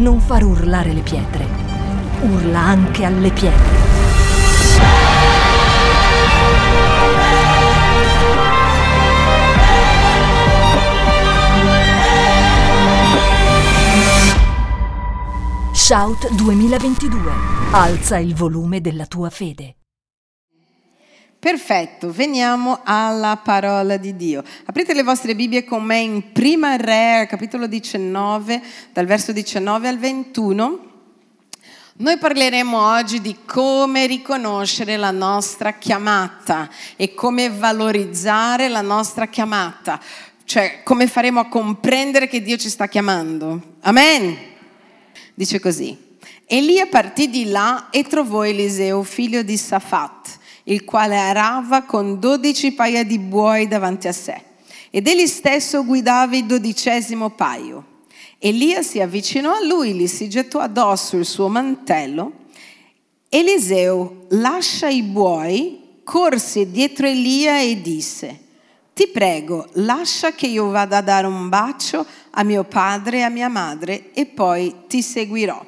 non far urlare le pietre. Urla anche alle pietre. Shout 2022. Alza il volume della tua fede. Perfetto, veniamo alla parola di Dio. Aprite le vostre Bibbie con me in Prima Re, capitolo 19, dal verso 19 al 21. Noi parleremo oggi di come riconoscere la nostra chiamata e come valorizzare la nostra chiamata, cioè come faremo a comprendere che Dio ci sta chiamando. Amen. Dice così: Elia partì di là e trovò Eliseo, figlio di Safat, il quale arava con 12 paia di buoi davanti a sé, ed egli stesso guidava il 12° paio. Elia si avvicinò a lui, gli si gettò addosso il suo mantello. Eliseo lascia i buoi, corse dietro Elia e disse: ti prego, lascia che io vada a dare un bacio a mio padre e a mia madre e poi ti seguirò.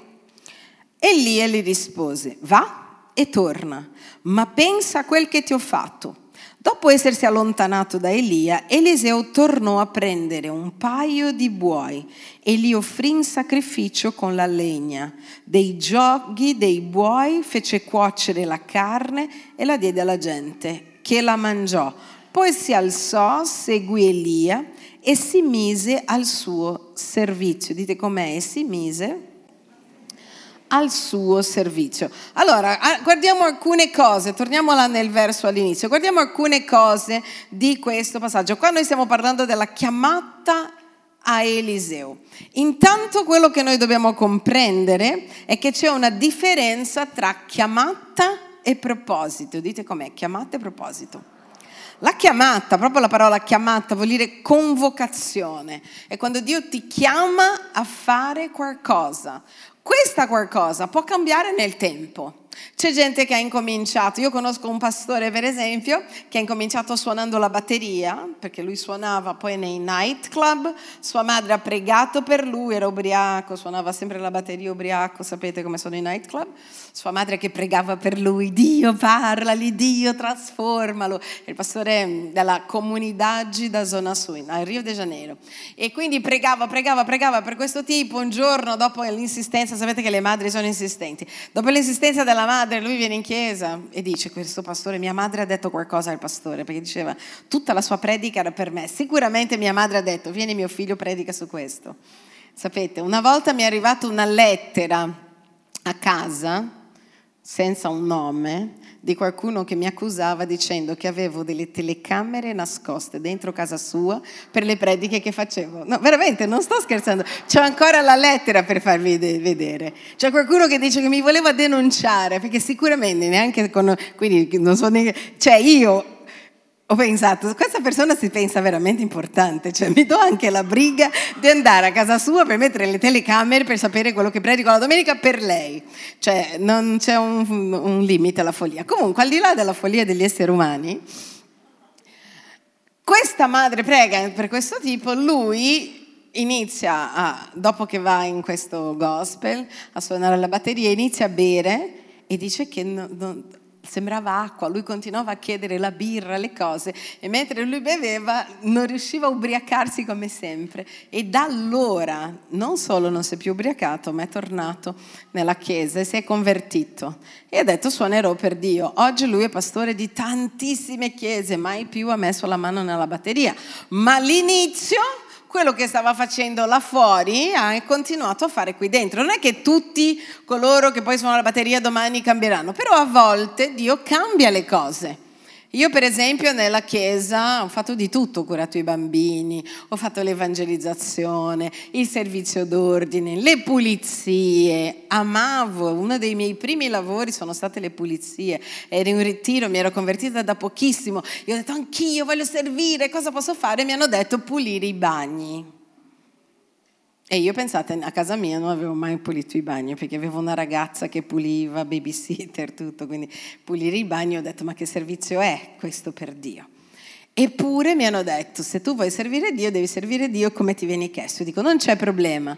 Elia gli rispose: va e torna, ma pensa a quel che ti ho fatto. Dopo essersi allontanato da Elia, Eliseo tornò a prendere un paio di buoi e li offrì in sacrificio con la legna. Dei gioghi dei buoi fece cuocere la carne e la diede alla gente, che la mangiò. Poi si alzò, seguì Elia e si mise al suo servizio. Dite com'è: si mise al suo servizio. Allora, guardiamo alcune cose, torniamo là nel verso all'inizio, guardiamo alcune cose di questo passaggio. Qua noi stiamo parlando della chiamata a Eliseo. Intanto quello che noi dobbiamo comprendere è che c'è una differenza tra chiamata e proposito. Dite com'è: chiamata e proposito. La chiamata, proprio la parola chiamata, vuol dire convocazione. È quando Dio ti chiama a fare qualcosa. Questa qualcosa può cambiare nel tempo. C'è gente che ha incominciato, io conosco un pastore per esempio che ha incominciato suonando la batteria, perché lui suonava poi nei nightclub, sua madre ha pregato per lui, era ubriaco, suonava sempre la batteria ubriaco, sapete come sono i nightclub, sua madre che pregava per lui: Dio parlagli, Dio trasformalo. Il pastore della comunità da Zona Sud a Rio de Janeiro, e quindi pregava per questo tipo. Un giorno, dopo l'insistenza, sapete che le madri sono insistenti, dopo l'insistenza della madre, lui viene in chiesa e dice: questo pastore, mia madre ha detto qualcosa al pastore, perché diceva tutta la sua predica era per me, sicuramente mia madre ha detto vieni mio figlio predica su questo. Sapete, una volta mi è arrivata una lettera a casa, senza un nome, di qualcuno che mi accusava dicendo che avevo delle telecamere nascoste dentro casa sua per le prediche che facevo. No, veramente, non sto scherzando, c'ho ancora la lettera per farvi vedere. C'è qualcuno che dice che mi voleva denunciare perché sicuramente neanche con... quindi non so neanche... cioè io ho pensato, questa persona si pensa veramente importante, cioè mi do anche la briga di andare a casa sua per mettere le telecamere per sapere quello che predico la domenica per lei. Cioè non c'è un limite alla follia. Comunque, al di là della follia degli esseri umani, questa madre prega per questo tipo, lui inizia dopo che va in questo gospel a suonare la batteria, inizia a bere e dice che sembrava acqua, lui continuava a chiedere la birra, le cose, e mentre lui beveva non riusciva a ubriacarsi come sempre. E da allora non solo non si è più ubriacato, ma è tornato nella chiesa e si è convertito e ha detto: suonerò per Dio. Oggi lui è pastore di tantissime chiese, mai più ha messo la mano nella batteria, ma all'inizio quello che stava facendo là fuori ha continuato a fare qui dentro. Non è che tutti coloro che poi suonano la batteria domani cambieranno, però a volte Dio cambia le cose. Io per esempio nella chiesa ho fatto di tutto, ho curato i bambini, ho fatto l'evangelizzazione, il servizio d'ordine, le pulizie, amavo, uno dei miei primi lavori sono state le pulizie, ero in un ritiro, mi ero convertita da pochissimo, io ho detto anch'io voglio servire, cosa posso fare? Mi hanno detto pulire i bagni. E io, pensate, a casa mia non avevo mai pulito i bagni perché avevo una ragazza che puliva, babysitter, tutto, quindi pulire i bagni, ho detto ma che servizio è questo per Dio? Eppure mi hanno detto se tu vuoi servire Dio devi servire Dio come ti viene chiesto. Io dico non c'è problema,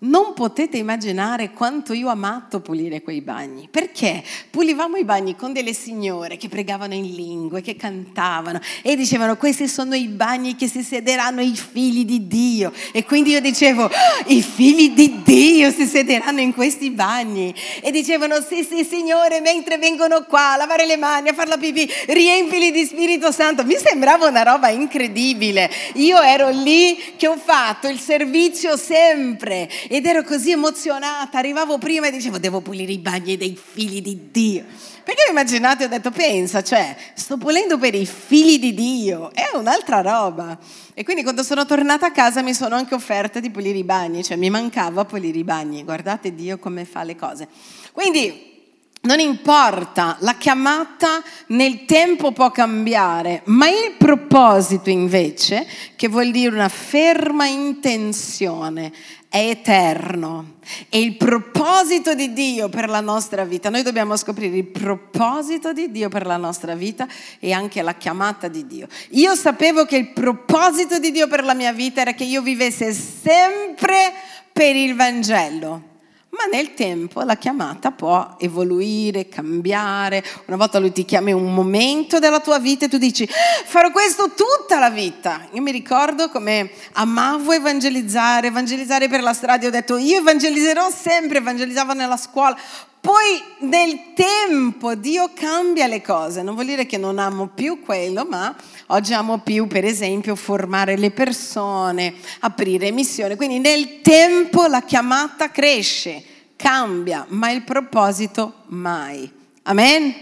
Non potete immaginare quanto io ho amato pulire quei bagni, perché pulivamo i bagni con delle signore che pregavano in lingue, che cantavano e dicevano: questi sono i bagni che si siederanno i figli di Dio. E quindi io dicevo: oh, i figli di Dio si siederanno in questi bagni. E dicevano: sì sì signore, mentre vengono qua a lavare le mani, a far la pipì, riempili di Spirito Santo. Mi sembrava una roba incredibile. Io ero lì che ho fatto il servizio sempre ed ero così emozionata, arrivavo prima e dicevo: devo pulire i bagni dei figli di Dio, perché immaginate, ho detto pensa, cioè sto pulendo per i figli di Dio, è un'altra roba. E quindi quando sono tornata a casa mi sono anche offerta di pulire i bagni, cioè mi mancava pulire i bagni. Guardate Dio come fa le cose. Quindi non importa, la chiamata nel tempo può cambiare, ma il proposito invece, che vuol dire una ferma intenzione, è eterno. E il proposito di Dio per la nostra vita, noi dobbiamo scoprire il proposito di Dio per la nostra vita e anche la chiamata di Dio. Io sapevo che il proposito di Dio per la mia vita era che io vivesse sempre per il Vangelo. Ma nel tempo la chiamata può evoluire, cambiare. Una volta lui ti chiama in un momento della tua vita e tu dici: farò questo tutta la vita. Io mi ricordo come amavo evangelizzare per la strada. Ho detto: io evangelizzerò sempre. Evangelizzavo nella scuola. Poi nel tempo Dio cambia le cose, non vuol dire che non amo più quello, ma oggi amo più per esempio formare le persone, aprire missioni. Quindi nel tempo la chiamata cresce, cambia, ma il proposito mai. Amen?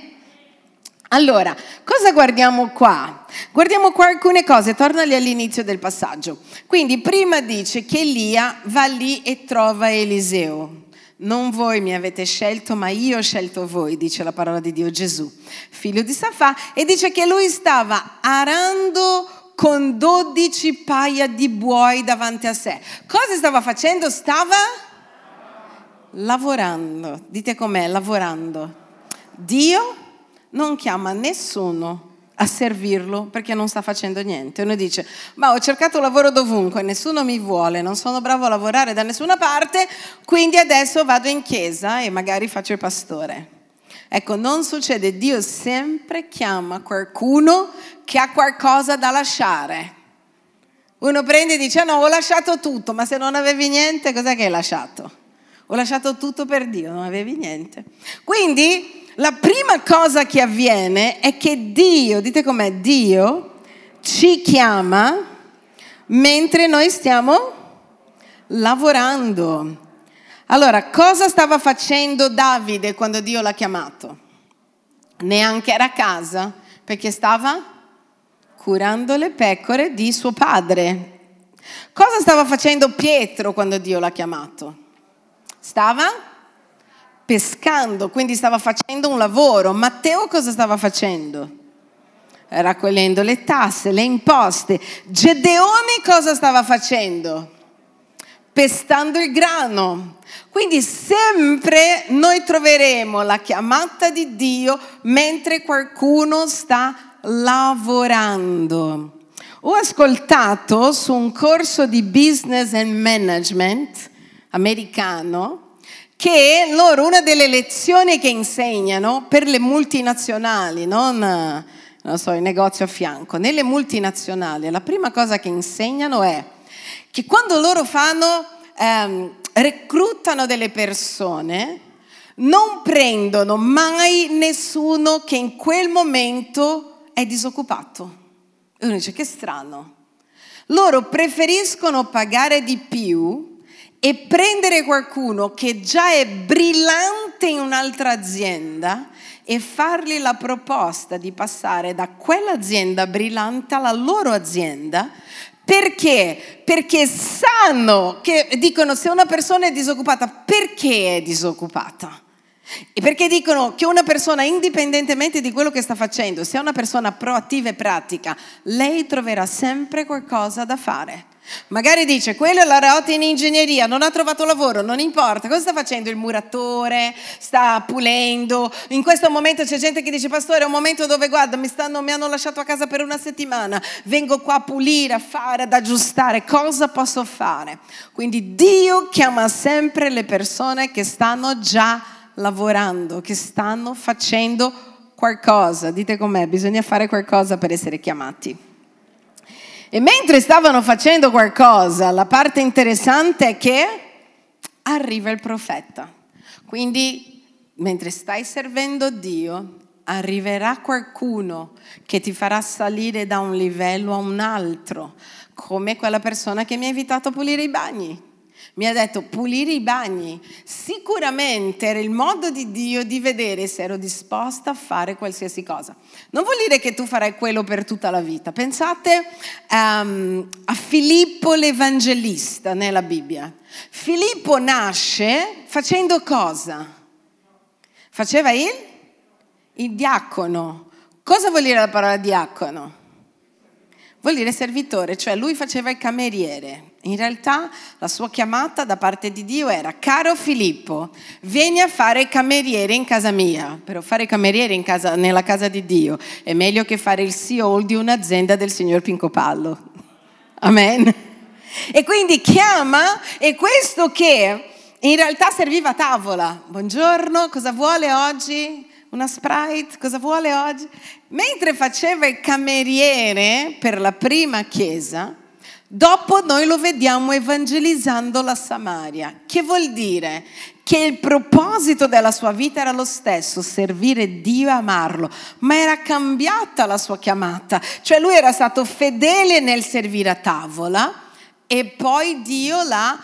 Allora, cosa guardiamo qua? Guardiamo qua alcune cose, tornali all'inizio del passaggio. Quindi prima dice che Elia va lì e trova Eliseo. Non voi mi avete scelto, ma io ho scelto voi, dice la parola di Dio, Gesù, figlio di Safat, e dice che lui stava arando con 12 paia di buoi davanti a sé. Cosa stava facendo? Stava lavorando. Dite com'è, lavorando. Dio non chiama nessuno a servirlo perché non sta facendo niente. Uno dice: ma ho cercato lavoro dovunque, nessuno mi vuole, non sono bravo a lavorare da nessuna parte, quindi adesso vado in chiesa e magari faccio il pastore. Ecco, non succede. Dio sempre chiama qualcuno che ha qualcosa da lasciare. Uno prende e dice: no, ho lasciato tutto. Ma se non avevi niente, cos'è che hai lasciato? Ho lasciato tutto per Dio, non avevi niente. Quindi la prima cosa che avviene è che Dio, dite com'è, Dio ci chiama mentre noi stiamo lavorando. Allora, cosa stava facendo Davide quando Dio l'ha chiamato? Neanche era a casa, perché stava curando le pecore di suo padre. Cosa stava facendo Pietro quando Dio l'ha chiamato? Stava pescando, quindi stava facendo un lavoro. Matteo cosa stava facendo? Raccogliendo le tasse, le imposte. Gedeone cosa stava facendo? Pestando il grano. Quindi sempre noi troveremo la chiamata di Dio mentre qualcuno sta lavorando. Ho ascoltato su un corso di business and management americano che loro, una delle lezioni che insegnano per le multinazionali, non so, il negozio a fianco, nelle multinazionali, la prima cosa che insegnano è che quando loro fanno, reclutano delle persone, non prendono mai nessuno che in quel momento è disoccupato. E uno dice: che strano. Loro preferiscono pagare di più e prendere qualcuno che già è brillante in un'altra azienda e fargli la proposta di passare da quell'azienda brillante alla loro azienda. Perché? Perché sanno che, dicono, se una persona è disoccupata, perché è disoccupata? E perché dicono che una persona, indipendentemente di quello che sta facendo, se è una persona proattiva e pratica, lei troverà sempre qualcosa da fare. Magari dice, quello è laureato in ingegneria, non ha trovato lavoro, non importa, cosa sta facendo? Il muratore, sta pulendo. In questo momento c'è gente che dice, pastore, è un momento dove guarda, mi hanno lasciato a casa per una settimana, vengo qua a pulire, a fare, ad aggiustare, cosa posso fare? Quindi Dio chiama sempre le persone che stanno già lavorando, che stanno facendo qualcosa. Dite con me, bisogna fare qualcosa per essere chiamati. E mentre stavano facendo qualcosa, la parte interessante è che arriva il profeta. Quindi, mentre stai servendo Dio, arriverà qualcuno che ti farà salire da un livello a un altro, come quella persona che mi ha invitato a pulire i bagni. Mi ha detto, pulire i bagni. Sicuramente era il modo di Dio di vedere se ero disposta a fare qualsiasi cosa. Non vuol dire che tu farai quello per tutta la vita. Pensate a Filippo l'Evangelista nella Bibbia. Filippo nasce facendo cosa? Faceva il diacono. Cosa vuol dire la parola diacono? Vuol dire servitore, cioè lui faceva il cameriere. In realtà la sua chiamata da parte di Dio era, caro Filippo, vieni a fare cameriere in casa mia. Però fare cameriere nella casa di Dio è meglio che fare il CEO di un'azienda del signor Pincopallo. Amen. E quindi chiama, e questo che in realtà serviva a tavola. Buongiorno, cosa vuole oggi? Una Sprite, cosa vuole oggi? Mentre faceva il cameriere per la prima chiesa, dopo noi lo vediamo evangelizzando la Samaria. Che vuol dire? Che il proposito della sua vita era lo stesso, servire Dio e amarlo, ma era cambiata la sua chiamata. Cioè lui era stato fedele nel servire a tavola e poi Dio l'ha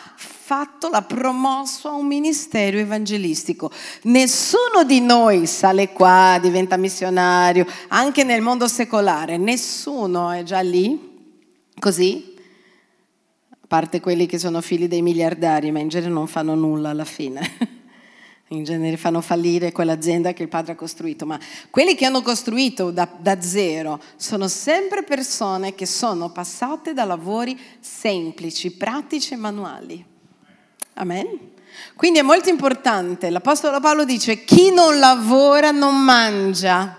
promosso a un ministero evangelistico. Nessuno di noi sale qua, diventa missionario, anche nel mondo secolare, nessuno è già lì, così, a parte quelli che sono figli dei miliardari, ma in genere non fanno nulla alla fine. In genere fanno fallire quell'azienda che il padre ha costruito, ma quelli che hanno costruito da zero sono sempre persone che sono passate da lavori semplici, pratici e manuali. Amen. Quindi è molto importante. L'apostolo Paolo dice: chi non lavora non mangia.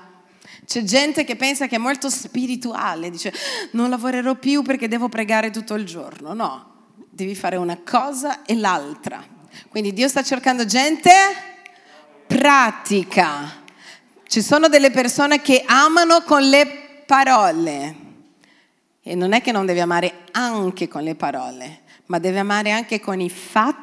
C'è gente che pensa che è molto spirituale, dice non lavorerò più perché devo pregare tutto il giorno. No, devi fare una cosa e l'altra. Quindi Dio sta cercando gente pratica. Ci sono delle persone che amano con le parole e non è che non devi amare anche con le parole, ma deve amare anche con i fatti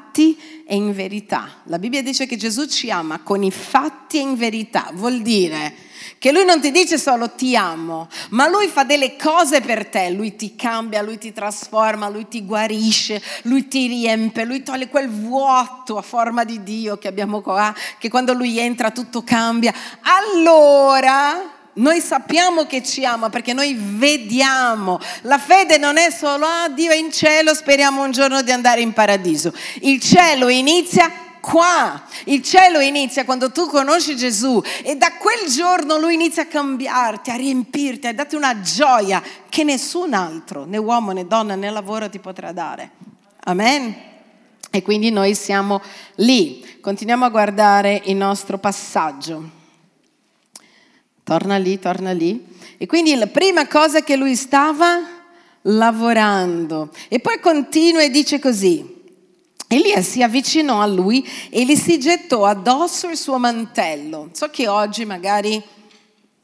e in verità. La Bibbia dice che Gesù ci ama con i fatti e in verità. Vuol dire che lui non ti dice solo ti amo, ma lui fa delle cose per te. Lui ti cambia, lui ti trasforma, lui ti guarisce, lui ti riempie, lui toglie quel vuoto a forma di Dio che abbiamo qua, che quando lui entra tutto cambia. Allora noi sappiamo che ci ama perché noi vediamo. La fede non è solo Dio è in cielo, speriamo un giorno di andare in paradiso. Il cielo inizia qua, il cielo inizia quando tu conosci Gesù e da quel giorno lui inizia a cambiarti, a riempirti, a darti una gioia che nessun altro, né uomo né donna né lavoro ti potrà dare. Amen. E quindi noi siamo lì, continuiamo a guardare il nostro passaggio. Torna lì. E quindi la prima cosa che lui stava lavorando. E poi continua e dice così. Elia si avvicinò a lui e gli si gettò addosso il suo mantello. So che oggi magari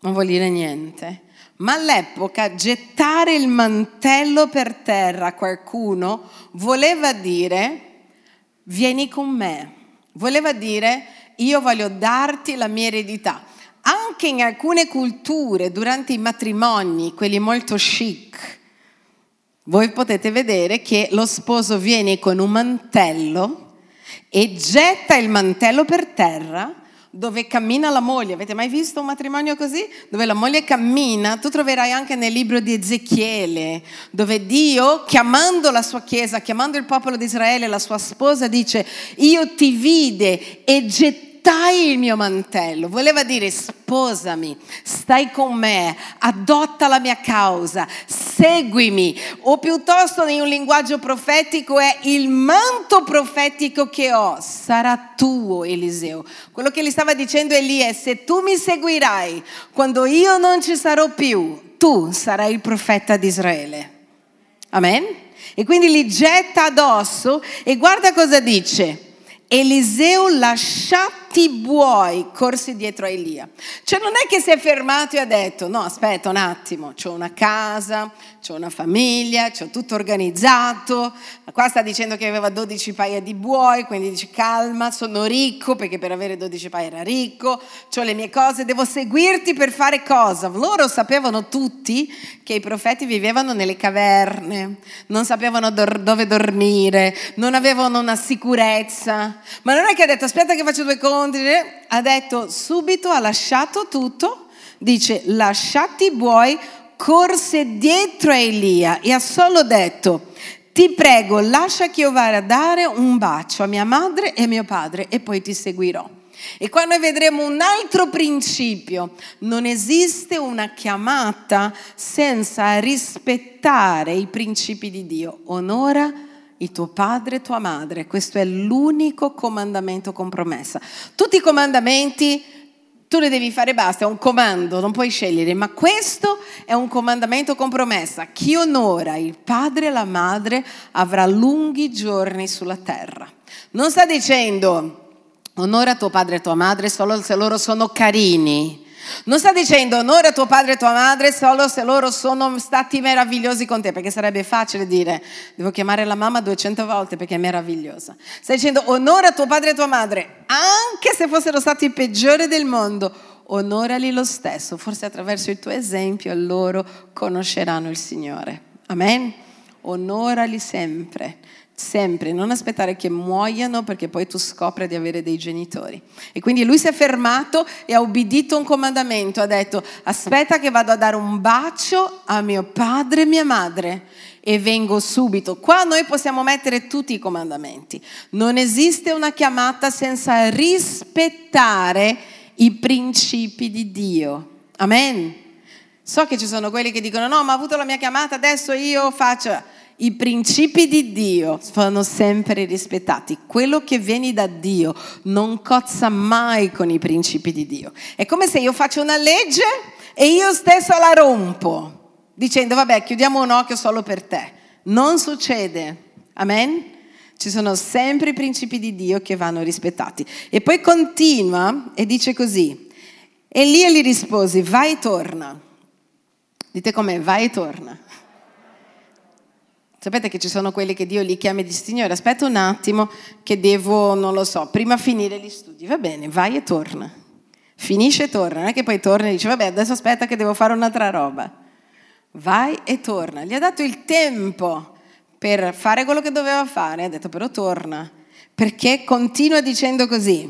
non vuol dire niente, ma all'epoca gettare il mantello per terra a qualcuno voleva dire vieni con me, voleva dire io voglio darti la mia eredità. Anche in alcune culture, durante i matrimoni, quelli molto chic, voi potete vedere che lo sposo viene con un mantello e getta il mantello per terra dove cammina la moglie. Avete mai visto un matrimonio così? Dove la moglie cammina, tu troverai anche nel libro di Ezechiele, dove Dio, chiamando la sua chiesa, chiamando il popolo di Israele, la sua sposa, dice, io ti vide e gettò gettai il mio mantello, voleva dire sposami, stai con me, adotta la mia causa, seguimi, o piuttosto in un linguaggio profetico è il manto profetico che ho, sarà tuo Eliseo. Quello che gli stava dicendo Elia è: se tu mi seguirai quando io non ci sarò più, tu sarai il profeta di Israele. Amen? E quindi li getta addosso e guarda cosa dice. Eliseo, lasciati i buoi, corsi dietro a Elia. Cioè non è che si è fermato e ha detto: no, aspetta un attimo, c'ho una casa, c'ho una famiglia, c'ho tutto organizzato. Qua sta dicendo che aveva 12 paia di buoi, quindi dice: calma, sono ricco, perché per avere 12 paia era ricco, c'ho le mie cose, devo seguirti per fare cosa? Loro sapevano tutti che i profeti vivevano nelle caverne, non sapevano dove dormire, non avevano una sicurezza. Ma non è che ha detto: aspetta che faccio due conti. Ha detto subito, ha lasciato tutto, dice: lasciati i buoi, corse dietro a Elia e ha solo detto: ti prego, lascia che io vada a dare un bacio a mia madre e a mio padre e poi ti seguirò. E qua noi vedremo un altro principio: non esiste una chiamata senza rispettare i principi di Dio. Onora il tuo padre e tua madre, questo è l'unico comandamento con promessa. Tutti i comandamenti tu li devi fare, basta, è un comando, non puoi scegliere, ma questo è un comandamento con promessa: chi onora il padre e la madre avrà lunghi giorni sulla terra. Non sta dicendo onora tuo padre e tua madre solo se loro sono carini. Non sta dicendo onora tuo padre e tua madre solo se loro sono stati meravigliosi con te, perché sarebbe facile dire: devo chiamare la mamma 200 volte perché è meravigliosa. Sta dicendo onora tuo padre e tua madre anche se fossero stati i peggiori del mondo, onorali lo stesso, forse attraverso il tuo esempio loro conosceranno il Signore. Amen? Onorali sempre, sempre, non aspettare che muoiano, perché poi tu scopri di avere dei genitori. E quindi lui si è fermato e ha obbedito un comandamento, ha detto: aspetta che vado a dare un bacio a mio padre e mia madre e vengo subito. Qua noi possiamo mettere tutti i comandamenti, non esiste una chiamata senza rispettare i principi di Dio. Amen? So che ci sono quelli che dicono: no, ma ho avuto la mia chiamata, adesso io faccio. I principi di Dio sono sempre rispettati. Quello che viene da Dio non cozza mai con i principi di Dio. È come se io faccio una legge e io stesso la rompo, dicendo: vabbè, chiudiamo un occhio solo per te. Non succede. Amen? Ci sono sempre i principi di Dio che vanno rispettati. E poi continua e dice così: Elia gli rispose: vai e torna. Dite com'è: vai e torna. Sapete che ci sono quelli che Dio li chiama e dice: Signore, aspetta un attimo che devo, non lo so, prima finire gli studi. Va bene, vai e torna. Finisce e torna, non è che poi torna e dice: vabbè, adesso aspetta che devo fare un'altra roba. Vai e torna. Gli ha dato il tempo per fare quello che doveva fare, ha detto: però torna. Perché continua dicendo così: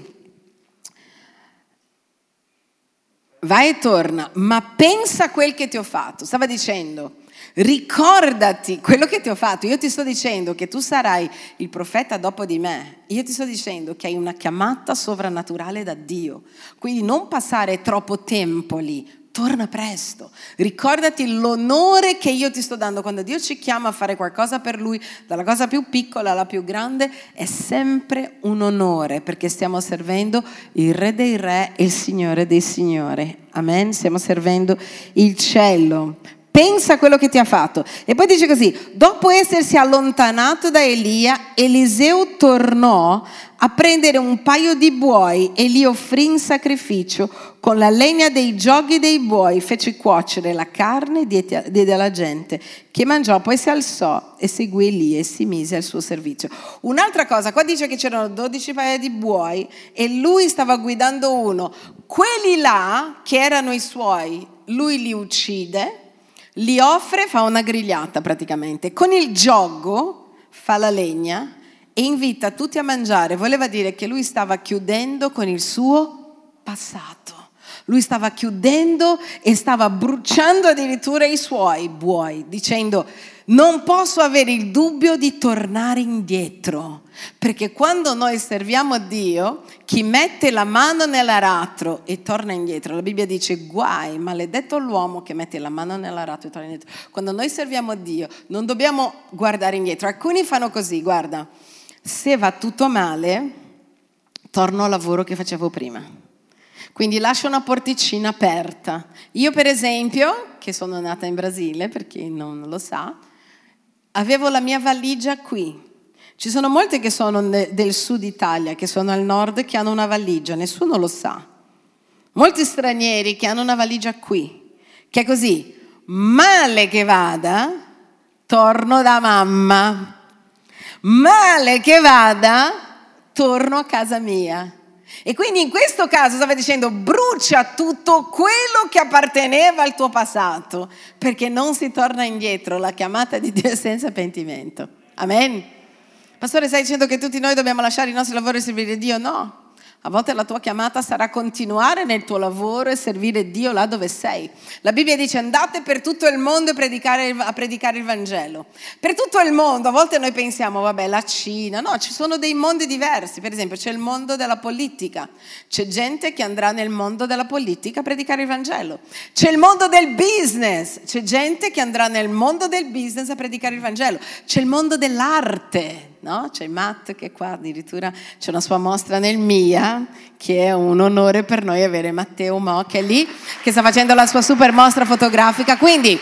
vai e torna, ma pensa a quel che ti ho fatto. Stava dicendo: ricordati quello che ti ho fatto. Io ti sto dicendo che tu sarai il profeta dopo di me, io ti sto dicendo che hai una chiamata sovrannaturale da Dio, quindi non passare troppo tempo lì, torna presto, ricordati l'onore che io ti sto dando. Quando Dio ci chiama a fare qualcosa per Lui, dalla cosa più piccola alla più grande, è sempre un onore, perché stiamo servendo il Re dei Re e il Signore dei Signori. Amen? Stiamo servendo il cielo. Pensa a quello che ti ha fatto. E poi dice così: dopo essersi allontanato da Elia, Eliseo tornò a prendere un paio di buoi e li offrì in sacrificio. Con la legna dei gioghi dei buoi fece cuocere la carne e diede alla gente che mangiò. Poi si alzò e seguì Elia e si mise al suo servizio. Un'altra cosa, qua dice che c'erano 12 paia di buoi e lui stava guidando uno. Quelli là che erano i suoi, lui li uccide, li offre, fa una grigliata praticamente, con il gioggo fa la legna e invita tutti a mangiare. Voleva dire che lui stava chiudendo con il suo passato. Lui stava chiudendo e stava bruciando addirittura i suoi buoi, dicendo: non posso avere il dubbio di tornare indietro, perché quando noi serviamo Dio, chi mette la mano nell'aratro e torna indietro, la Bibbia dice: guai, maledetto l'uomo che mette la mano nell'aratro e torna indietro. Quando noi serviamo Dio non dobbiamo guardare indietro. Alcuni fanno così: guarda, se va tutto male, torno al lavoro che facevo prima. Quindi lascio una porticina aperta. Io per esempio, che sono nata in Brasile, per chi non lo sa, avevo la mia valigia qui. Ci sono molte che sono del sud Italia, che sono al nord, che hanno una valigia, nessuno lo sa. Molti stranieri che hanno una valigia qui, che è così: male che vada, torno da mamma. Male che vada, torno a casa mia. E quindi in questo caso stava dicendo: brucia tutto quello che apparteneva al tuo passato, perché non si torna indietro, la chiamata di Dio è senza pentimento. Amen. Pastore, stai dicendo che tutti noi dobbiamo lasciare i nostri lavori e servire Dio? No. A volte la tua chiamata sarà continuare nel tuo lavoro e servire Dio là dove sei. La Bibbia dice: andate per tutto il mondo a predicare il Vangelo. Per tutto il mondo, a volte noi pensiamo, vabbè, la Cina. No, ci sono dei mondi diversi. Per esempio c'è il mondo della politica. C'è gente che andrà nel mondo della politica a predicare il Vangelo. C'è il mondo del business. C'è gente che andrà nel mondo del business a predicare il Vangelo. C'è il mondo dell'arte. No? C'è Matt che è qua, addirittura c'è una sua mostra nel MIA, che è un onore per noi avere Matteo Mo che è lì, che sta facendo la sua super mostra fotografica. Quindi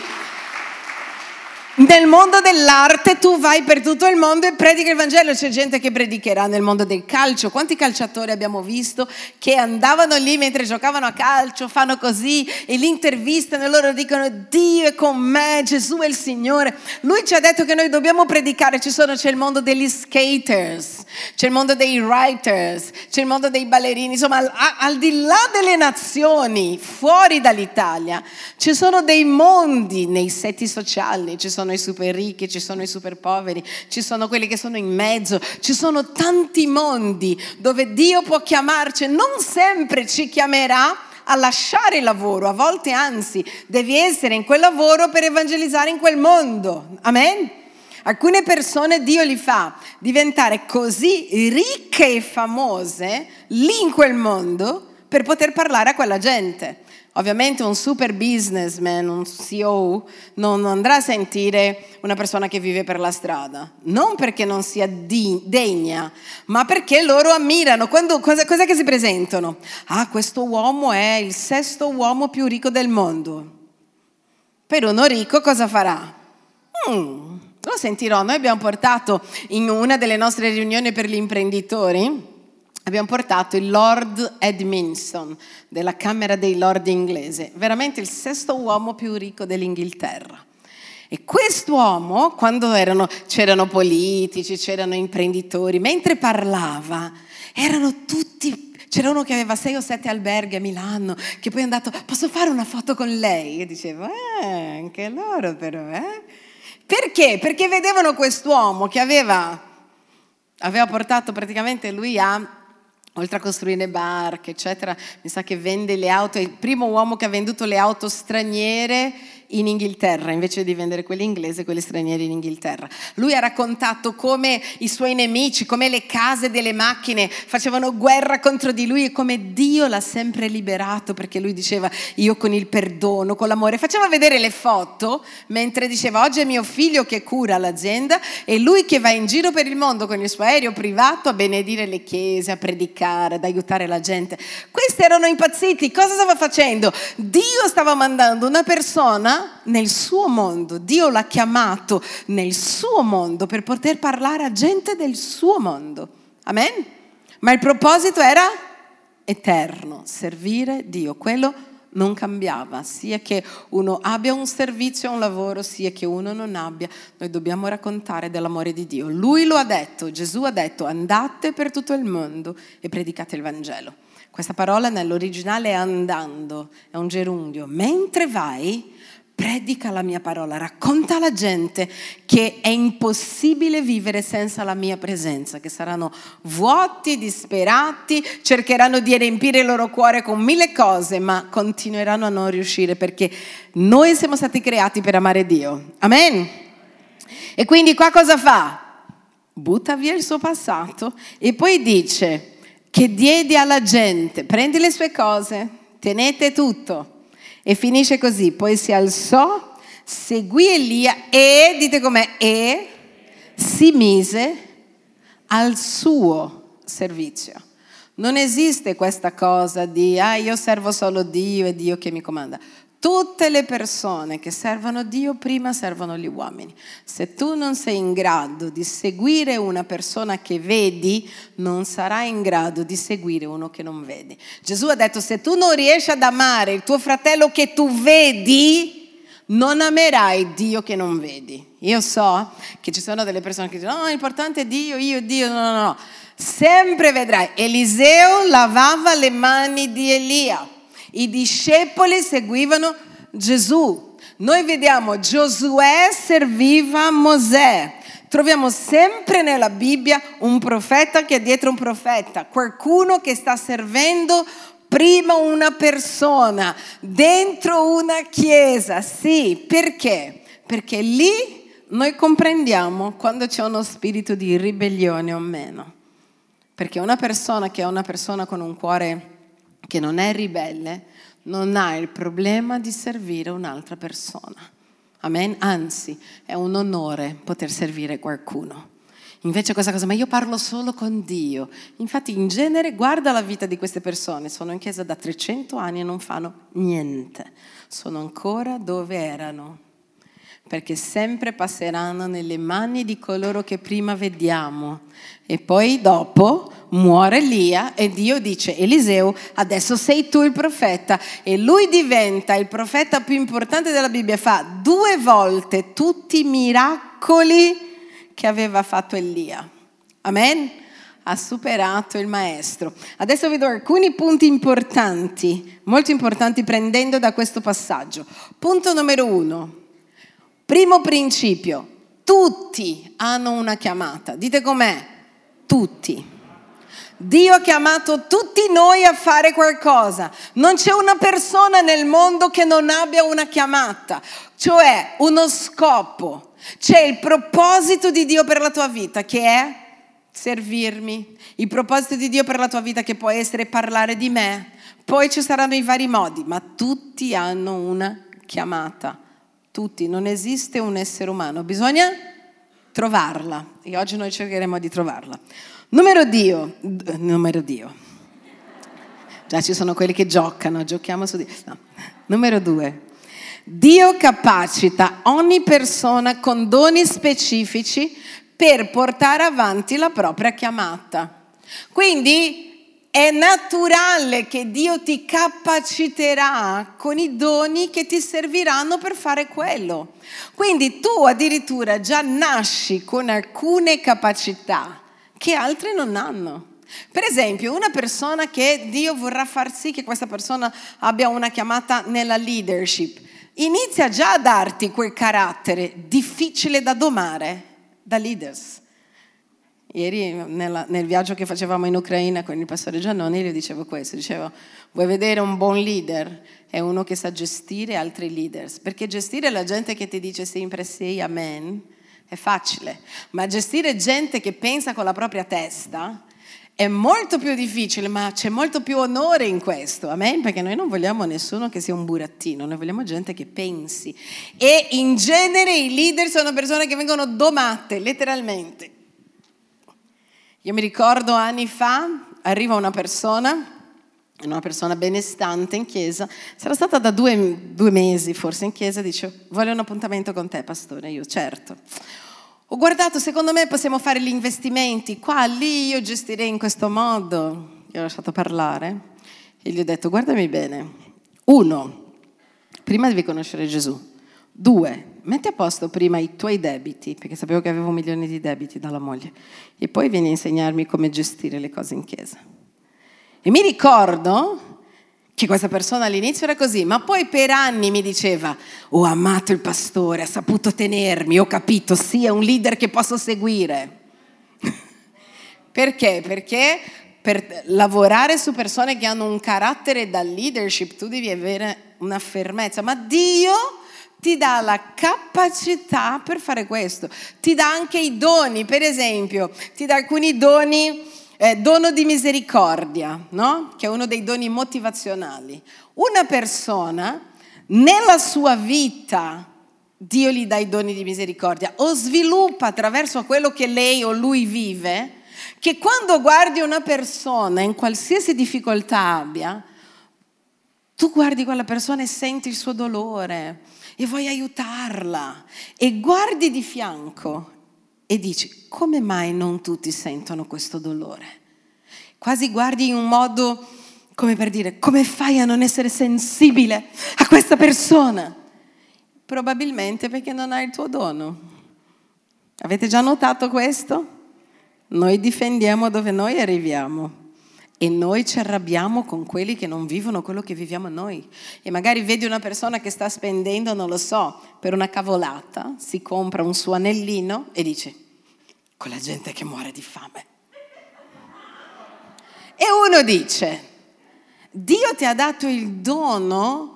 nel mondo dell'arte tu vai per tutto il mondo e predichi il Vangelo. C'è gente che predicherà nel mondo del calcio. Quanti calciatori abbiamo visto che andavano lì mentre giocavano a calcio, fanno così e li intervistano e loro dicono: Dio è con me, Gesù è il Signore. Lui ci ha detto che noi dobbiamo predicare. C'è il mondo degli skaters, c'è il mondo dei writers, c'è il mondo dei ballerini. Insomma, al di là delle nazioni, fuori dall'Italia, ci sono dei mondi nei seti sociali. Ci sono i super ricchi, ci sono i super poveri, ci sono quelli che sono in mezzo, ci sono tanti mondi dove Dio può chiamarci. Non sempre ci chiamerà a lasciare il lavoro, a volte anzi devi essere in quel lavoro per evangelizzare in quel mondo. Amen. Alcune persone Dio li fa diventare così ricche e famose lì in quel mondo per poter parlare a quella gente. Ovviamente un super businessman, un CEO, non andrà a sentire una persona che vive per la strada. Non perché non sia degna, ma perché loro ammirano. Cos'è che si presentano? Ah, questo uomo è il sesto uomo più ricco del mondo. Per uno ricco cosa farà? Lo sentirò. Noi abbiamo portato in una delle nostre riunioni per gli imprenditori, abbiamo portato il Lord Edminson della Camera dei Lord inglese, veramente il sesto uomo più ricco dell'Inghilterra. E quest'uomo, quando c'erano politici, c'erano imprenditori, mentre parlava, erano tutti. C'era uno che aveva 6 o 7 alberghi a Milano, che poi è andato: posso fare una foto con lei? E dicevo: anche loro però, eh? Perché? Perché vedevano quest'uomo che aveva portato praticamente lui a, oltre a costruire barche, eccetera, mi sa che vende le auto, è il primo uomo che ha venduto le auto straniere in Inghilterra, invece di vendere quelle inglesi, quelle straniere in Inghilterra. Lui ha raccontato come i suoi nemici, come le case delle macchine facevano guerra contro di lui e come Dio l'ha sempre liberato, perché lui diceva: io con il perdono, con l'amore. Faceva vedere le foto mentre diceva: oggi è mio figlio che cura l'azienda e lui che va in giro per il mondo con il suo aereo privato a benedire le chiese, a predicare, ad aiutare la gente. Questi erano impazziti. Cosa stava facendo? Dio stava mandando una persona nel suo mondo. Dio l'ha chiamato nel suo mondo per poter parlare a gente del suo mondo. Amen? Ma il proposito era eterno, servire Dio. Quello non cambiava, sia che uno abbia un servizio, un lavoro, sia che uno non abbia. Noi dobbiamo raccontare dell'amore di Dio. Lui lo ha detto, Gesù ha detto: andate per tutto il mondo e predicate il Vangelo. Questa parola nell'originale è andando, è un gerundio. Mentre vai, predica la mia parola, racconta alla gente che è impossibile vivere senza la mia presenza, che saranno vuoti, disperati, cercheranno di riempire il loro cuore con 1000 cose, ma continueranno a non riuscire, perché noi siamo stati creati per amare Dio. Amen? E quindi qua cosa fa? Butta via il suo passato e poi dice che diede alla gente: prendi le sue cose, tenete tutto. E finisce così: poi si alzò, seguì Elia e, dite com'è, e si mise al suo servizio. Non esiste questa cosa di, io servo solo Dio, è Dio che mi comanda. Tutte le persone che servono Dio prima servono gli uomini. Se tu non sei in grado di seguire una persona che vedi, non sarai in grado di seguire uno che non vedi. Gesù ha detto: se tu non riesci ad amare il tuo fratello che tu vedi, non amerai Dio che non vedi. Io so che ci sono delle persone che dicono: no, l'importante è Dio, io, Dio. No. Sempre vedrai. Eliseo lavava le mani di Elia. I discepoli seguivano Gesù. Noi vediamo Giosuè serviva Mosè. Troviamo sempre nella Bibbia un profeta che è dietro un profeta, qualcuno che sta servendo prima una persona, dentro una chiesa. Sì, perché? Perché lì noi comprendiamo quando c'è uno spirito di ribellione o meno. Perché una persona che è una persona con un cuore che non è ribelle, non ha il problema di servire un'altra persona. Amen? Anzi, è un onore poter servire qualcuno. Invece questa cosa, ma io parlo solo con Dio. Infatti in genere guarda la vita di queste persone, sono in chiesa da 300 anni e non fanno niente. Sono ancora dove erano, perché sempre passeranno nelle mani di coloro che prima vediamo. E poi dopo muore Elia e Dio dice: Eliseo, adesso sei tu il profeta. E lui diventa il profeta più importante della Bibbia, fa 2 volte tutti i miracoli che aveva fatto Elia. Amen? Ha superato il maestro. Adesso vedo alcuni punti importanti, molto importanti, prendendo da questo passaggio. Punto numero 1. Primo principio: tutti hanno una chiamata. Dite com'è? Tutti. Dio ha chiamato tutti noi a fare qualcosa. Non c'è una persona nel mondo che non abbia una chiamata, cioè uno scopo. C'è il proposito di Dio per la tua vita, che è servirmi. Il proposito di Dio per la tua vita, che può essere parlare di me. Poi ci saranno i vari modi, ma tutti hanno una chiamata. Tutti, non esiste un essere umano, bisogna trovarla, e oggi noi cercheremo di trovarla. Numero Dio. Già ci sono quelli che giochiamo su Dio. No. Numero 2. Dio capacita ogni persona con doni specifici per portare avanti la propria chiamata. Quindi è naturale che Dio ti capaciterà con i doni che ti serviranno per fare quello. Quindi tu addirittura già nasci con alcune capacità che altri non hanno. Per esempio, una persona che Dio vorrà far sì che questa persona abbia una chiamata nella leadership, inizia già a darti quel carattere difficile da domare da leaders. Ieri nel viaggio che facevamo in Ucraina con il pastore Giannone, io dicevo questo, vuoi vedere un buon leader? È uno che sa gestire altri leaders, perché gestire la gente che ti dice sempre sì, amen, è facile, ma gestire gente che pensa con la propria testa è molto più difficile, ma c'è molto più onore in questo, amen? Perché noi non vogliamo nessuno che sia un burattino, noi vogliamo gente che pensi, e in genere i leader sono persone che vengono domate, letteralmente. Io mi ricordo anni fa, arriva una persona benestante in chiesa, sarà stata da due mesi forse in chiesa, dice: voglio un appuntamento con te, pastore. Io: certo. Ho guardato, secondo me possiamo fare gli investimenti, qua, lì, io gestirei in questo modo. Io ho lasciato parlare e gli ho detto: guardami bene, 1, prima devi conoscere Gesù, 2, metti a posto prima i tuoi debiti, perché sapevo che avevo milioni di debiti dalla moglie, e poi vieni a insegnarmi come gestire le cose in chiesa. E mi ricordo Che questa persona all'inizio era così, ma poi per anni mi diceva: ho amato il pastore, ha saputo tenermi, ho capito, sì, è un leader che posso seguire. Perché? Perché per lavorare su persone che hanno un carattere da leadership tu devi avere una fermezza, ma Dio ti dà la capacità per fare questo, ti dà anche i doni, per esempio, ti dà alcuni doni. Dono di misericordia, no? Che è uno dei doni motivazionali. Una persona nella sua vita Dio gli dà i doni di misericordia o sviluppa attraverso quello che lei o lui vive, che quando guardi una persona in qualsiasi difficoltà abbia, tu guardi quella persona e senti il suo dolore e vuoi aiutarla e guardi di fianco e dici: come mai non tutti sentono questo dolore? Quasi guardi in un modo come per dire: come fai a non essere sensibile a questa persona? Probabilmente perché non hai il tuo dono. Avete già notato questo? Noi difendiamo dove noi arriviamo e noi ci arrabbiamo con quelli che non vivono quello che viviamo noi. E magari vedi una persona che sta spendendo, non lo so, per una cavolata, si compra un suo anellino e dice: quella gente che muore di fame. E uno dice: Dio ti ha dato il dono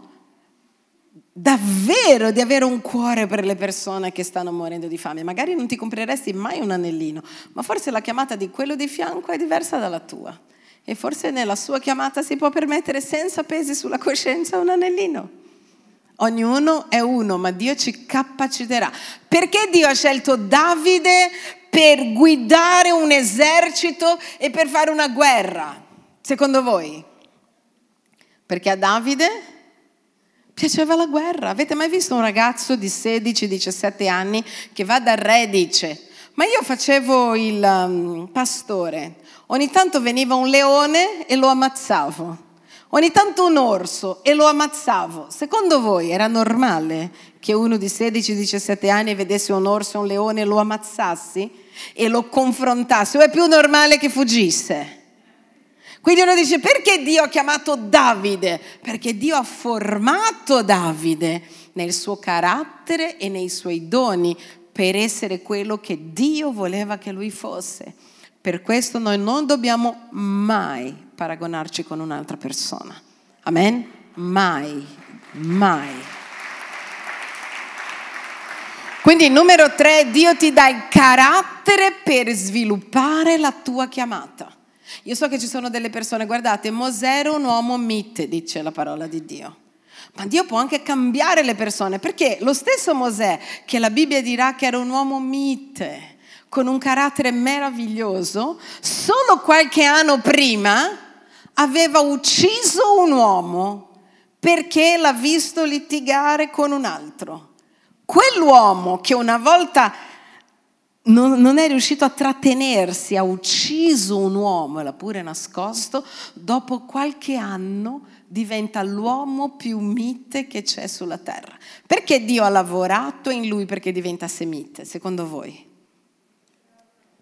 davvero di avere un cuore per le persone che stanno morendo di fame. Magari non ti compreresti mai un anellino, ma forse la chiamata di quello di fianco è diversa dalla tua. E forse nella sua chiamata si può permettere senza pesi sulla coscienza un anellino. Ognuno è uno, ma Dio ci capaciterà. Perché Dio ha scelto Davide per guidare un esercito e per fare una guerra, secondo voi? Perché a Davide piaceva la guerra. Avete mai visto un ragazzo di 16-17 anni che va dal re e dice: ma io facevo il pastore, ogni tanto veniva un leone e lo ammazzavo, ogni tanto un orso e lo ammazzavo. Secondo voi era normale che uno di 16-17 anni vedesse un orso e un leone e lo ammazzassi e lo confrontasse? O è più normale che fuggisse? Quindi uno dice: perché Dio ha chiamato Davide? Perché Dio ha formato Davide nel suo carattere e nei suoi doni, per essere quello che Dio voleva che lui fosse. Per questo noi non dobbiamo mai paragonarci con un'altra persona. Amen? Mai, mai. Quindi numero 3, Dio ti dà il carattere per sviluppare la tua chiamata. Io so che ci sono delle persone, guardate, Mosè era un uomo mite, dice la parola di Dio. Ma Dio può anche cambiare le persone, perché lo stesso Mosè, che la Bibbia dirà che era un uomo mite, con un carattere meraviglioso, solo qualche anno prima aveva ucciso un uomo perché l'ha visto litigare con un altro. Quell'uomo che una volta non è riuscito a trattenersi, ha ucciso un uomo e l'ha pure nascosto, dopo qualche anno diventa l'uomo più mite che c'è sulla terra. Perché Dio ha lavorato in lui perché diventasse mite, secondo voi?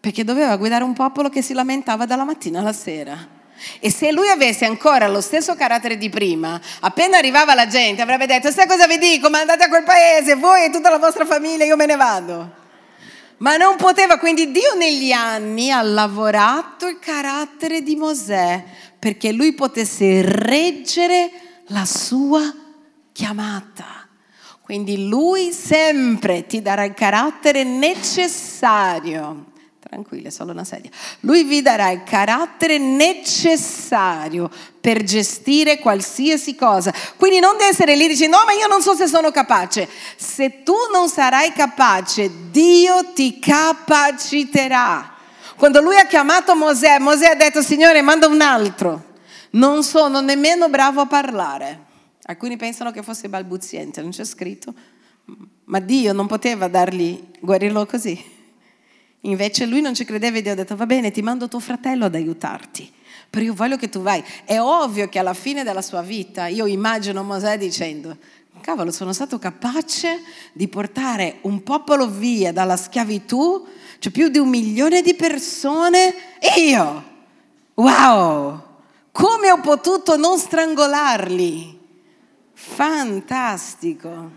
Perché doveva guidare un popolo che si lamentava dalla mattina alla sera. E se lui avesse ancora lo stesso carattere di prima, appena arrivava la gente avrebbe detto: sai cosa vi dico, ma andate a quel paese, voi e tutta la vostra famiglia, io me ne vado. Ma non poteva, quindi Dio negli anni ha lavorato il carattere di Mosè perché lui potesse reggere la sua chiamata. Quindi lui sempre ti darà il carattere necessario. Tranquilla, è solo una sedia. Lui vi darà il carattere necessario per gestire qualsiasi cosa. Quindi non devi essere lì e dici: no, ma io non so se sono capace. Se tu non sarai capace, Dio ti capaciterà. Quando lui ha chiamato Mosè, Mosè ha detto: Signore, manda un altro. Non sono nemmeno bravo a parlare. Alcuni pensano che fosse balbuziente, non c'è scritto. Ma Dio non poteva guarirlo così. Invece lui non ci credeva e Dio ha detto: va bene, ti mando tuo fratello ad aiutarti, però io voglio che tu vai. È ovvio che alla fine della sua vita, io immagino Mosè dicendo: cavolo, sono stato capace di portare un popolo via dalla schiavitù, cioè più di 1 milione di persone, e io, wow, come Come ho potuto non strangolarli? Fantastico.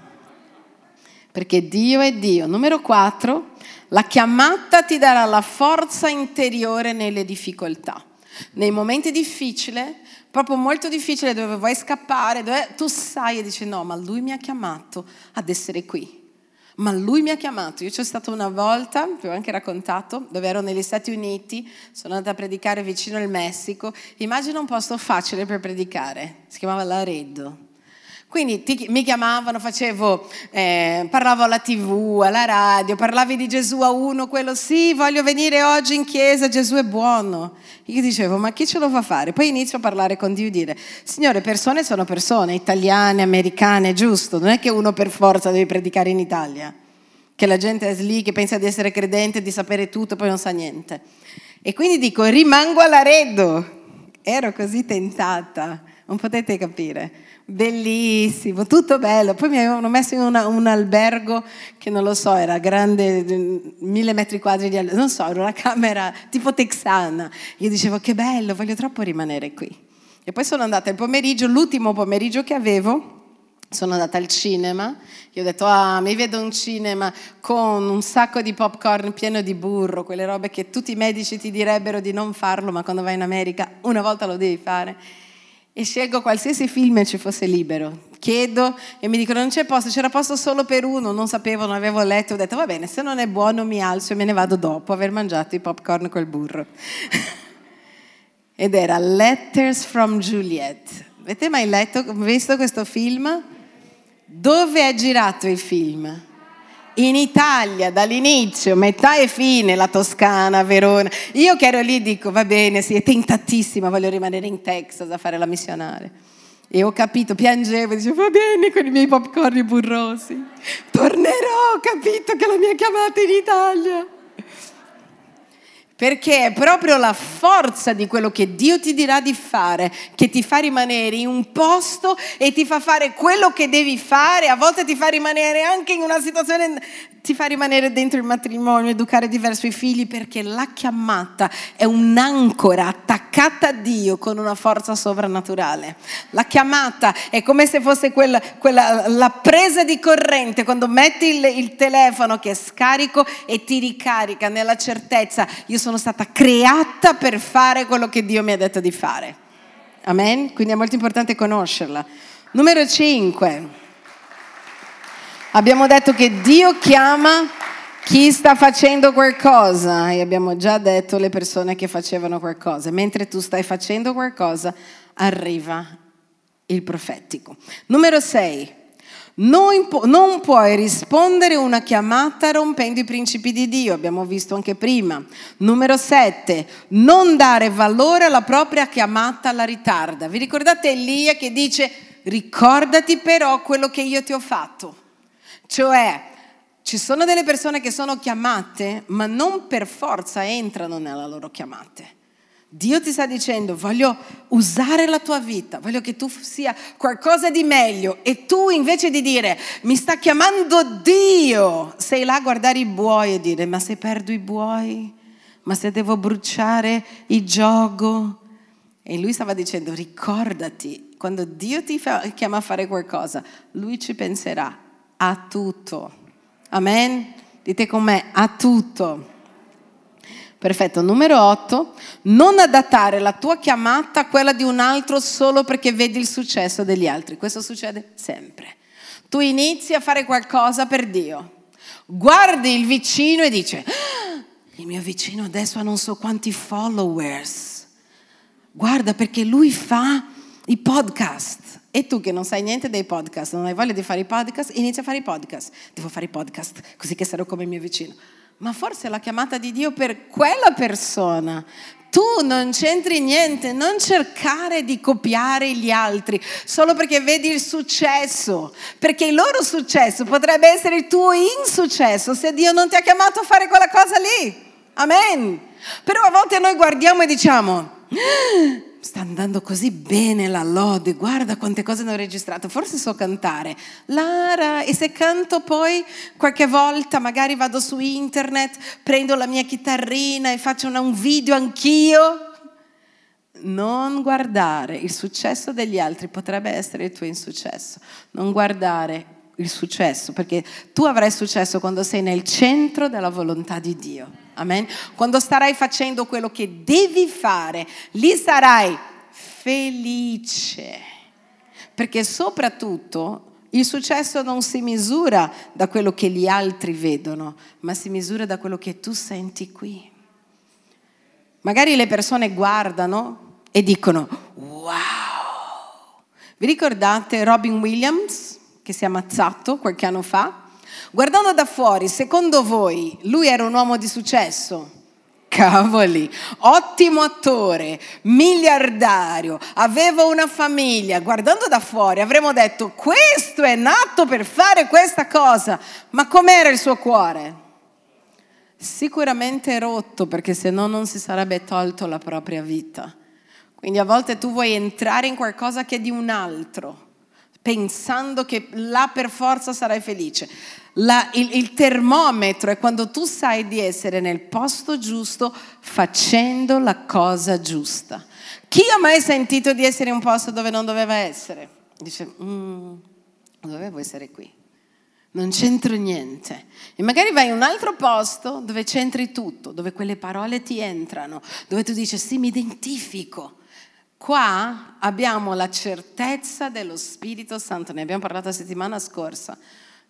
Perché Dio è Dio. Numero 4, la chiamata ti darà la forza interiore nelle difficoltà. Nei momenti difficili, proprio molto difficili, dove vuoi scappare, dove tu sai e dici no, ma lui mi ha chiamato ad essere qui. Ma lui mi ha chiamato. Io c'è stata una volta, vi ho anche raccontato, dove ero negli Stati Uniti, sono andata a predicare vicino al Messico. Immagina un posto facile per predicare, si chiamava Laredo. Quindi mi chiamavano, parlavo alla TV, alla radio, parlavi di Gesù a uno, quello sì, voglio venire oggi in chiesa, Gesù è buono. Io dicevo, ma chi ce lo fa fare? Poi inizio a parlare con Dio e dire, Signore, persone sono persone, italiane, americane, giusto? Non è che uno per forza deve predicare in Italia, che la gente è lì, che pensa di essere credente, di sapere tutto, poi non sa niente. E quindi dico, rimango a Laredo. Ero così tentata, non potete capire. Bellissimo, tutto bello. Poi mi avevano messo in un albergo che non lo so, era grande, 1000 metri quadri di albergo, non so, era una camera tipo texana. Io dicevo che bello, voglio troppo rimanere qui. E poi sono andata il pomeriggio, l'ultimo pomeriggio che avevo, sono andata al cinema. Io ho detto, mi vedo un cinema con un sacco di popcorn pieno di burro, quelle robe che tutti i medici ti direbbero di non farlo, ma quando vai in America una volta lo devi fare. E scelgo qualsiasi film ci fosse libero. Chiedo e mi dicono non c'è posto, c'era posto solo per uno, non sapevo, non avevo letto. Ho detto va bene, se non è buono mi alzo e me ne vado dopo aver mangiato i popcorn col burro. Ed era Letters from Juliet. Avete mai visto questo film? Dove è girato il film? In Italia, dall'inizio, metà e fine, la Toscana, Verona. Io che ero lì dico, va bene, sì, è tentatissima, voglio rimanere in Texas a fare la missionaria. E ho capito, piangevo, dicevo, va bene con i miei popcorn burrosi. Tornerò, ho capito che la mia chiamata è in Italia. Perché è proprio la forza di quello che Dio ti dirà di fare che ti fa rimanere in un posto e ti fa fare quello che devi fare. A volte ti fa rimanere anche in una situazione, ti fa rimanere dentro il matrimonio, educare diverso i figli, perché la chiamata è un'ancora attaccata a Dio con una forza sovrannaturale. La chiamata è come se fosse quella la presa di corrente quando metti il telefono che è scarico e ti ricarica nella certezza io sono stata creata per fare quello che Dio mi ha detto di fare. Amen? Quindi è molto importante conoscerla. Numero 5. Abbiamo detto che Dio chiama chi sta facendo qualcosa e abbiamo già detto le persone che facevano qualcosa. Mentre tu stai facendo qualcosa, arriva il profetico. Numero 6. Non puoi rispondere una chiamata rompendo i principi di Dio, abbiamo visto anche prima. Numero 7, non dare valore alla propria chiamata alla ritarda. Vi ricordate Elia che dice ricordati però quello che io ti ho fatto? Cioè ci sono delle persone che sono chiamate ma non per forza entrano nella loro chiamata. Dio ti sta dicendo voglio usare la tua vita, voglio che tu sia qualcosa di meglio e tu invece di dire mi sta chiamando Dio sei là a guardare i buoi e dire ma se perdo i buoi, ma se devo bruciare il giogo. E lui stava dicendo ricordati quando Dio ti chiama a fare qualcosa lui ci penserà a tutto. Amen? Dite con me, a tutto. Perfetto, numero 8, non adattare la tua chiamata a quella di un altro solo perché vedi il successo degli altri. Questo succede sempre. Tu inizi a fare qualcosa per Dio, guardi il vicino e dici, il mio vicino adesso ha non so quanti followers, guarda perché lui fa i podcast. E tu che non sai niente dei podcast, non hai voglia di fare i podcast, inizia a fare i podcast. Devo fare i podcast così che sarò come il mio vicino. Ma forse la chiamata di Dio per quella persona. Tu non c'entri niente, non cercare di copiare gli altri solo perché vedi il successo, perché il loro successo potrebbe essere il tuo insuccesso se Dio non ti ha chiamato a fare quella cosa lì. Amen. Però a volte noi guardiamo e diciamo sta andando così bene la lode, guarda quante cose ne ho registrato, forse so cantare. E se canto poi qualche volta magari vado su internet, prendo la mia chitarrina e faccio un video anch'io. Non guardare il successo degli altri, potrebbe essere il tuo insuccesso. Non guardare il successo, perché tu avrai successo quando sei nel centro della volontà di Dio. Amen. Quando starai facendo quello che devi fare, lì sarai felice, perché soprattutto il successo non si misura da quello che gli altri vedono, ma si misura da quello che tu senti qui. Magari le persone guardano e dicono wow. Vi ricordate Robin Williams, che si è ammazzato qualche anno fa? Guardando da fuori, secondo voi lui era un uomo di successo? Cavoli, ottimo attore, miliardario, aveva una famiglia. Guardando da fuori avremmo detto questo è nato per fare questa cosa, ma com'era il suo cuore? Sicuramente rotto, perché se no non si sarebbe tolto la propria vita. Quindi a volte tu vuoi entrare in qualcosa che è di un altro, pensando che là per forza sarai felice. Il termometro è quando tu sai di essere nel posto giusto facendo la cosa giusta. Chi ha mai sentito di essere in un posto dove non doveva essere? Dice dovevo essere qui, non c'entro niente. E magari vai in un altro posto dove c'entri tutto, dove quelle parole ti entrano, dove tu dici sì, mi identifico. Qua abbiamo la certezza dello Spirito Santo, ne abbiamo parlato la settimana scorsa.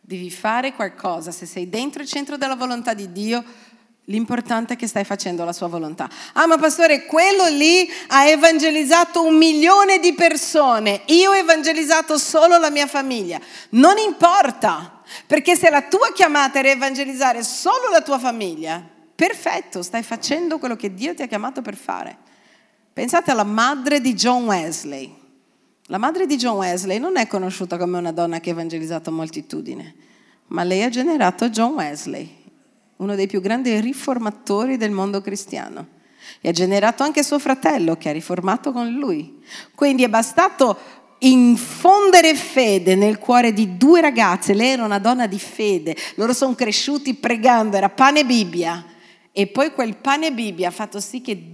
Devi fare qualcosa, se sei dentro il centro della volontà di Dio, l'importante è che stai facendo la sua volontà. Ah, ma pastore, quello lì ha evangelizzato 1 milione di persone, io ho evangelizzato solo la mia famiglia. Non importa, perché se la tua chiamata era evangelizzare solo la tua famiglia, perfetto, stai facendo quello che Dio ti ha chiamato per fare. Pensate alla madre di John Wesley. La madre di John Wesley non è conosciuta come una donna che ha evangelizzato moltitudine, ma lei ha generato John Wesley, uno dei più grandi riformatori del mondo cristiano. E ha generato anche suo fratello, che ha riformato con lui. Quindi è bastato infondere fede nel cuore di 2 ragazze. Lei era una donna di fede. Loro sono cresciuti pregando, era pane e Bibbia. E poi quel pane e Bibbia ha fatto sì che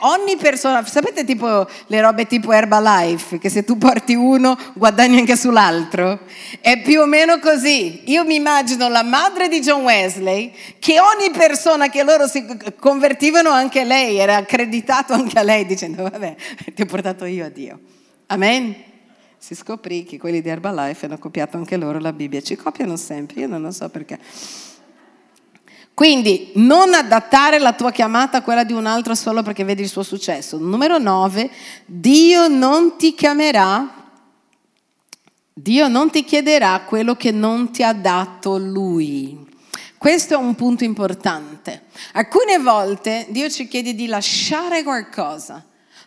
ogni persona, sapete, tipo le robe tipo Herbalife, che se tu porti uno guadagni anche sull'altro, è più o meno così. Io mi immagino la madre di John Wesley, che ogni persona che loro si convertivano, anche lei era accreditato, anche a lei, dicendo vabbè, ti ho portato io a Dio. Amen. Si scoprì che quelli di Herbalife hanno copiato anche loro la Bibbia, ci copiano sempre, io non lo so perché. Quindi non adattare la tua chiamata a quella di un altro solo perché vedi il suo successo. Numero 9, Dio non ti chiamerà, Dio non ti chiederà quello che non ti ha dato Lui. Questo è un punto importante. Alcune volte Dio ci chiede di lasciare qualcosa,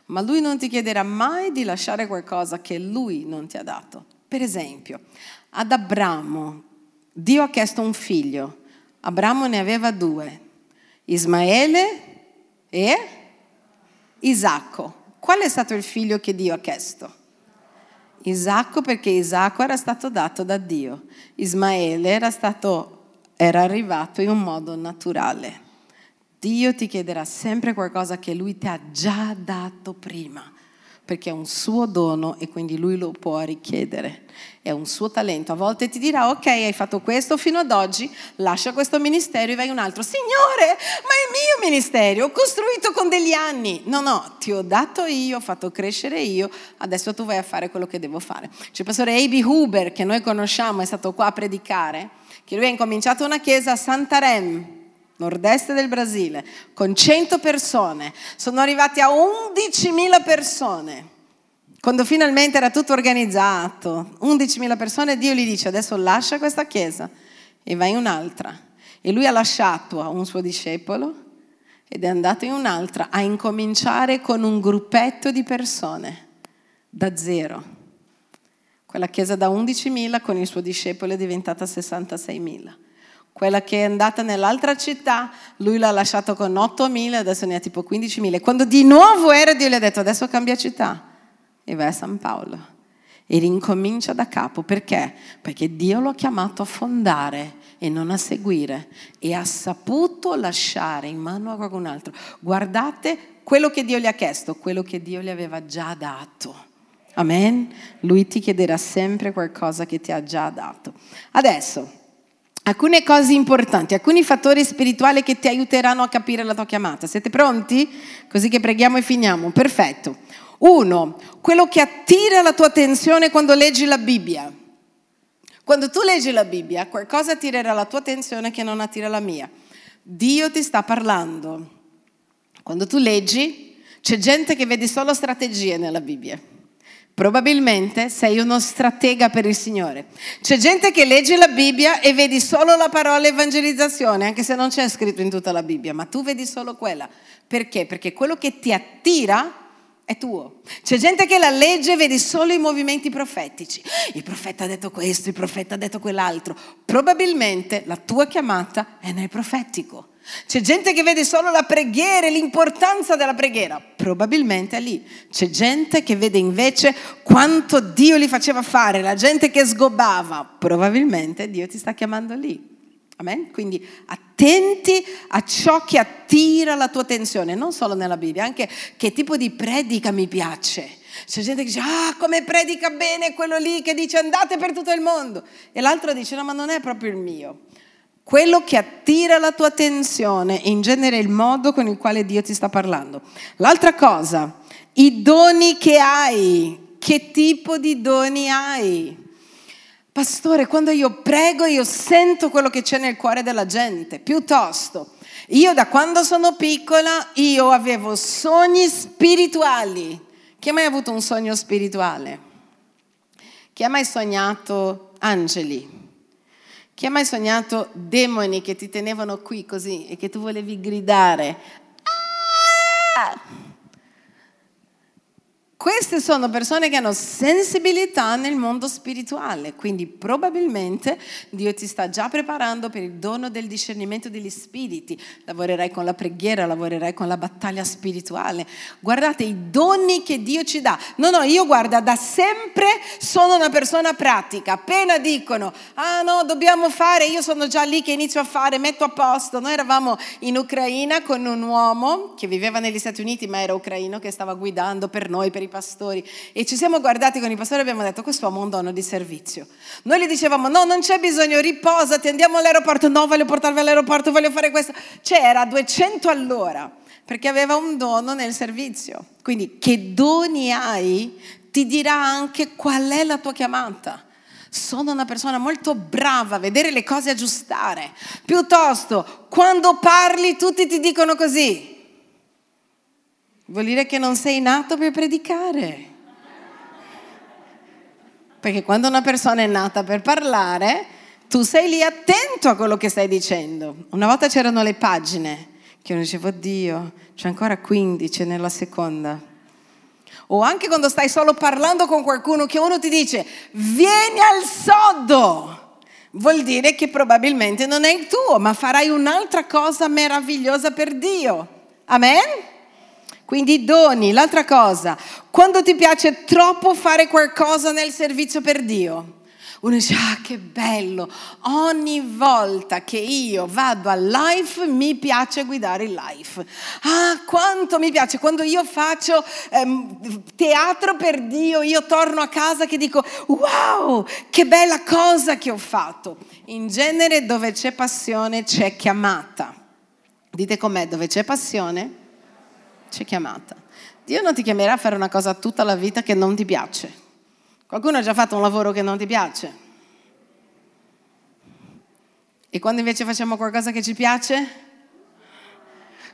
ma Lui non ti chiederà mai di lasciare qualcosa che Lui non ti ha dato. Per esempio, ad Abramo Dio ha chiesto un figlio. Abramo ne aveva 2, Ismaele e Isacco. Qual è stato il figlio che Dio ha chiesto? Isacco, perché Isacco era stato dato da Dio. Ismaele era arrivato in un modo naturale. Dio ti chiederà sempre qualcosa che Lui ti ha già dato prima, perché è un suo dono e quindi Lui lo può richiedere, è un suo talento. A volte ti dirà ok, hai fatto questo fino ad oggi, lascia questo ministero e vai un altro. Signore, ma è il mio ministero, ho costruito con degli anni. No, ti ho dato io, ho fatto crescere io, adesso tu vai a fare quello che devo fare. C'è il pastore Abe Huber, che noi conosciamo, è stato qua a predicare, che lui ha incominciato una chiesa a Santa Rem, nord-est del Brasile, con 100 persone, sono arrivati a 11.000 persone. Quando finalmente era tutto organizzato, 11.000 persone, Dio gli dice adesso lascia questa chiesa e vai in un'altra. E lui ha lasciato un suo discepolo ed è andato in un'altra a incominciare con un gruppetto di persone, da zero. Quella chiesa da 11.000 con il suo discepolo è diventata 66.000. Quella che è andata nell'altra città, lui l'ha lasciato con 8.000, adesso ne ha tipo 15.000. Quando di nuovo era, Dio gli ha detto adesso cambia città e vai a San Paolo. e ricomincia da capo. Perché? Perché Dio lo ha chiamato a fondare e non a seguire, e ha saputo lasciare in mano a qualcun altro. Guardate quello che Dio gli ha chiesto, quello che Dio gli aveva già dato. Amen? Lui ti chiederà sempre qualcosa che ti ha già dato. Adesso, alcune cose importanti, alcuni fattori spirituali che ti aiuteranno a capire la tua chiamata. Siete pronti? Così che preghiamo e finiamo. Perfetto. 1, quello che attira la tua attenzione quando leggi la Bibbia. Quando tu leggi la Bibbia, qualcosa attirerà la tua attenzione che non attira la mia. Dio ti sta parlando. Quando tu leggi, c'è gente che vede solo strategie nella Bibbia. Probabilmente sei uno stratega per il Signore. C'è gente che legge la Bibbia e vedi solo la parola evangelizzazione, anche se non c'è scritto in tutta la Bibbia, ma tu vedi solo quella. Perché? Perché quello che ti attira è tuo. C'è gente che la legge e vedi solo i movimenti profetici. Il profeta ha detto questo, il profeta ha detto quell'altro. Probabilmente la tua chiamata è nel profetico. C'è gente che vede solo la preghiera e l'importanza della preghiera, probabilmente è lì. C'è gente che vede invece quanto Dio li faceva fare, la gente che sgobava, probabilmente Dio ti sta chiamando lì. Amen? Quindi attenti a ciò che attira la tua attenzione, non solo nella Bibbia, anche che tipo di predica mi piace. C'è gente che dice, come predica bene quello lì che dice andate per tutto il mondo, e l'altro dice no, ma non è proprio il mio. Quello che attira la tua attenzione e in genere il modo con il quale Dio ti sta parlando. L'altra cosa, i doni che hai, che tipo di doni hai? Pastore, quando io prego io sento quello che c'è nel cuore della gente, piuttosto io da quando sono piccola io avevo sogni spirituali. Chi ha mai avuto un sogno spirituale? Chi ha mai sognato angeli? Chi ha mai sognato demoni che ti tenevano qui così e che tu volevi gridare? Ah! Queste sono persone che hanno sensibilità nel mondo spirituale, quindi probabilmente Dio ti sta già preparando per il dono del discernimento degli spiriti. Lavorerai con la preghiera, lavorerai con la battaglia spirituale. Guardate i doni che Dio ci dà. No, io guarda, da sempre sono una persona pratica. Appena dicono, dobbiamo fare, io sono già lì che inizio a fare, metto a posto. Noi eravamo in Ucraina con un uomo che viveva negli Stati Uniti, ma era ucraino, che stava guidando per noi, per i pastori, e ci siamo guardati con i pastori e abbiamo detto questo uomo è un dono di servizio. Noi gli dicevamo no, non c'è bisogno, riposati, andiamo all'aeroporto, no, voglio portarvi all'aeroporto, voglio fare questo, c'era 200 all'ora perché aveva un dono nel servizio. Quindi che doni hai ti dirà anche qual è la tua chiamata. Sono una persona molto brava a vedere le cose, aggiustare, piuttosto quando parli tutti ti dicono così. Vuol dire che non sei nato per predicare. Perché quando una persona è nata per parlare, tu sei lì attento a quello che stai dicendo. Una volta c'erano le pagine, che uno diceva, oddio, c'è ancora 15 nella seconda. O anche quando stai solo parlando con qualcuno, che uno ti dice, vieni al sodo. Vuol dire che probabilmente non è il tuo, ma farai un'altra cosa meravigliosa per Dio. Amen? Quindi doni. L'altra cosa, quando ti piace troppo fare qualcosa nel servizio per Dio, uno dice, che bello, ogni volta che io vado al life mi piace guidare il life. Quanto mi piace, quando io faccio teatro per Dio, io torno a casa che dico, wow, che bella cosa che ho fatto. In genere dove c'è passione c'è chiamata. Dite com'è, dove c'è passione c'è chiamata. Dio non ti chiamerà a fare una cosa tutta la vita che non ti piace. Qualcuno ha già fatto un lavoro che non ti piace. E quando invece facciamo qualcosa che ci piace?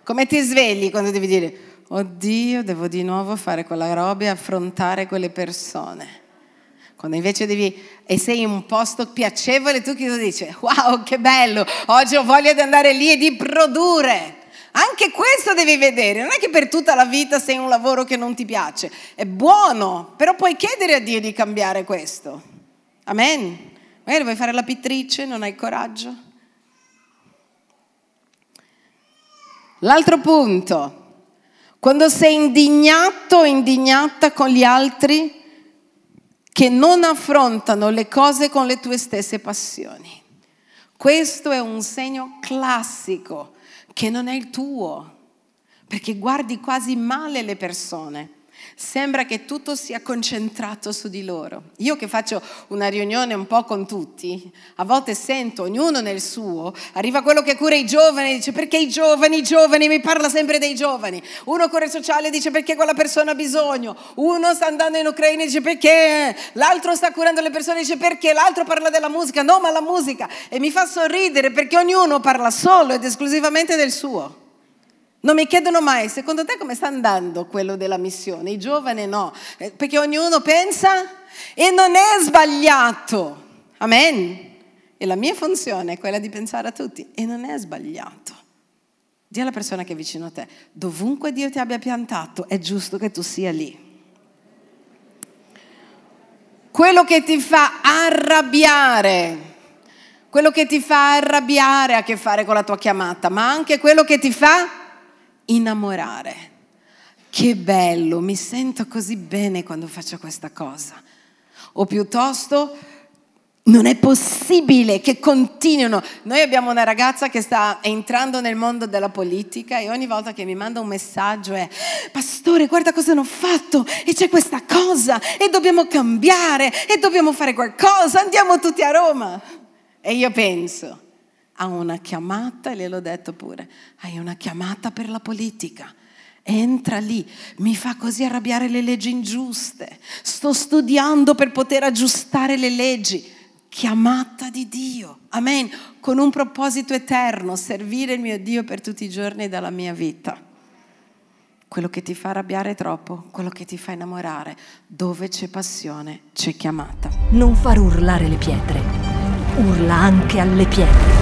Come ti svegli quando devi dire, oddio, devo di nuovo fare quella roba e affrontare quelle persone. Quando invece sei in un posto piacevole, tu chi lo dice? Wow, che bello, oggi ho voglia di andare lì e di produrre. Anche questo devi vedere, non è che per tutta la vita sei un lavoro che non ti piace. È buono, però puoi chiedere a Dio di cambiare questo. Amen. Magari vuoi fare la pittrice, non hai coraggio. L'altro punto, quando sei indignato o indignata con gli altri, che non affrontano le cose con le tue stesse passioni. Questo è un segno classico che non è il tuo, perché guardi quasi male le persone. Sembra che tutto sia concentrato su di loro. Io che faccio una riunione un po' con tutti, a volte sento ognuno nel suo, arriva quello che cura i giovani e dice perché i giovani, mi parla sempre dei giovani. Uno cura il sociale e dice perché quella persona ha bisogno, uno sta andando in Ucraina e dice perché, l'altro sta curando le persone e dice perché, l'altro parla della musica, no ma la musica. E mi fa sorridere perché ognuno parla solo ed esclusivamente del suo. Non mi chiedono mai, secondo te come sta andando quello della missione? I giovani no, perché ognuno pensa e non è sbagliato. Amen. E la mia funzione è quella di pensare a tutti e non è sbagliato. Dì alla persona che è vicino a te, dovunque Dio ti abbia piantato, è giusto che tu sia lì. Quello che ti fa arrabbiare, ha a che fare con la tua chiamata, ma anche quello che ti fa innamorare. Che bello, mi sento così bene quando faccio questa cosa. O piuttosto non è possibile che continuino. Noi abbiamo una ragazza che sta entrando nel mondo della politica e ogni volta che mi manda un messaggio è pastore, guarda cosa hanno fatto e c'è questa cosa e dobbiamo cambiare e dobbiamo fare qualcosa, andiamo tutti a Roma. E io penso, ha una chiamata, e gliel'ho detto pure, hai una chiamata per la politica, entra lì. Mi fa così arrabbiare le leggi ingiuste, sto studiando per poter aggiustare le leggi. Chiamata di Dio, amen, con un proposito eterno, servire il mio Dio per tutti i giorni della mia vita. Quello che ti fa arrabbiare troppo, quello che ti fa innamorare, dove c'è passione c'è chiamata. Non far urlare le pietre, urla anche alle pietre.